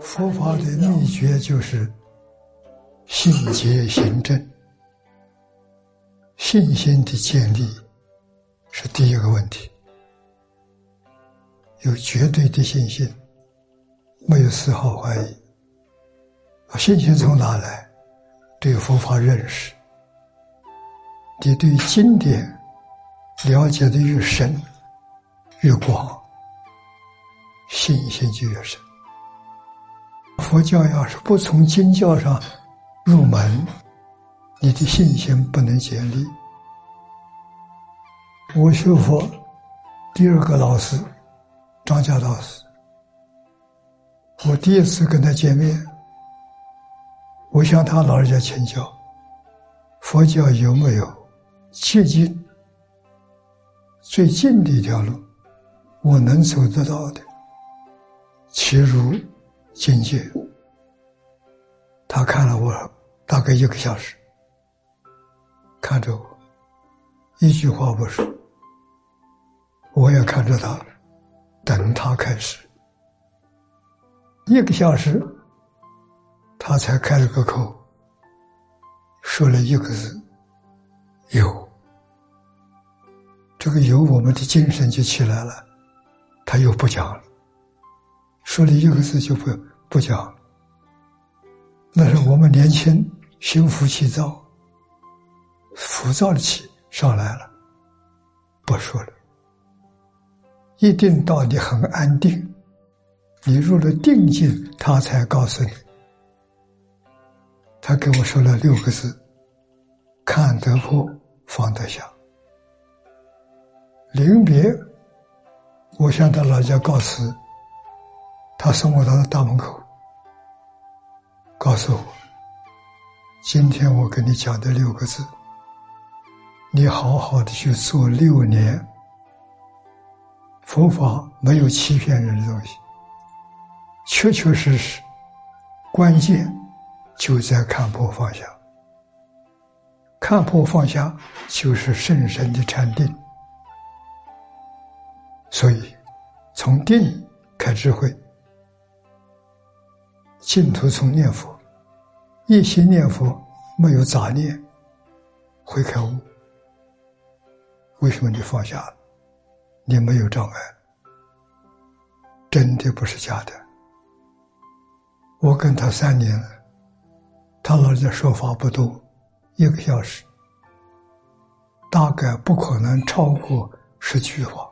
佛法的秘诀就是信解行证，信心的建立是第一个问题，有绝对的信心，没有丝毫怀疑。信心从哪来？对佛法认识，你对经典了解的越深越广，信心就越深。佛教要是不从经教上入门，你的信心不能建立。我学佛第二个老师张家老师，我第一次跟他见面，我向他老人家请教佛教有没有接近最近的一条路，我能走得到的其如境界。他看了我大概1个小时，看着我一句话不说，我也看着他，等他开始。1个小时他才开了个口，说了1个字，有。这个有，我们的精神就起来了。他又不讲了，说了1个字就不讲了。那是我们年轻心浮气躁，浮躁气上来了，不说了。一定到你很安定，你入了定境，他才告诉你。他给我说了6个字，看得破，放得下。临别，我向他老人家告辞，他送我到大门口，告诉我，今天我跟你讲的6个字，你好好的去做6年。佛法没有欺骗人的东西，确确实实，关键就在看破放下。看破放下就是甚深的禅定。所以从定开智慧，净土从念佛，一心念佛，没有杂念，会开悟。为什么你放下了？你没有障碍，真的不是假的。我跟他3年了，他老人家说法不多，1个小时，大概不可能超过10句话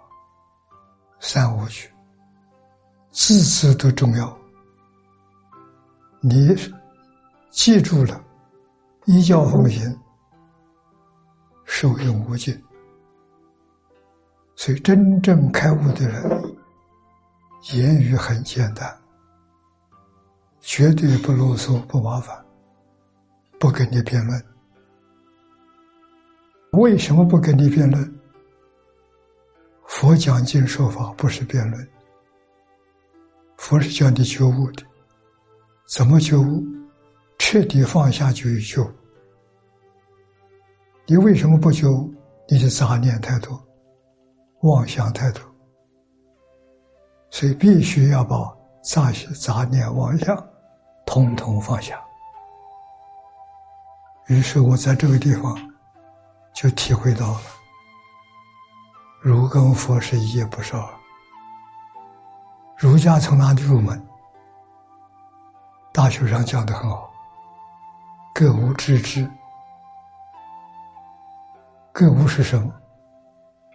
，3-5句，字字都重要。你记住了，依教奉行，受用无尽。所以真正开悟的人，言语很简单，绝对不啰嗦，不麻烦，不跟你辩论。为什么不跟你辩论？佛讲经说法不是辩论，佛是叫你觉悟的。怎么觉悟？彻底放下就有觉悟。你为什么不觉悟？你的杂念太多，妄想太多，所以必须要把杂念妄想统统放下。于是我在这个地方就体会到了，儒跟佛是一也不是二。儒家从哪里入门？大学上讲得很好，各无知之。各无是什么？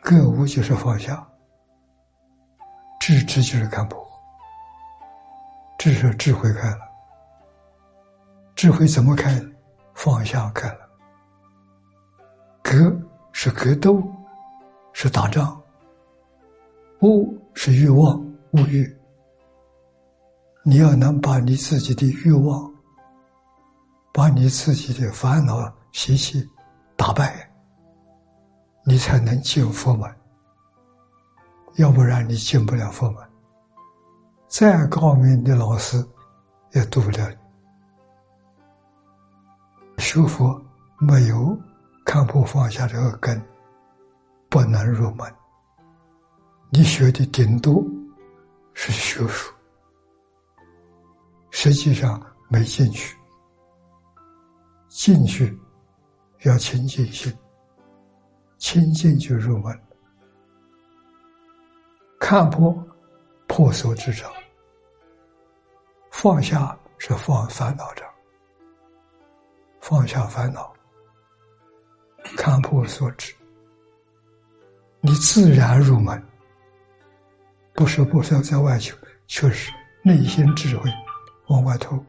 各无就是放下，知之就是看破。这是智慧开了。智慧怎么开？放下开了。格是格斗，是打仗。物是欲望，物欲。你要能把你自己的欲望，把你自己的烦恼习气打败，你才能进佛门。要不然你进不了佛门，再高明的老师也渡不了你。学佛没有看破放下这个根，不能入门。你学的顶多是学术，实际上没进去。进去要清净心，清净就入门。看破破所执障，放下是放烦恼障，放下烦恼，看破所执，你自然入门。不是在外求，却是内心智慧往外透。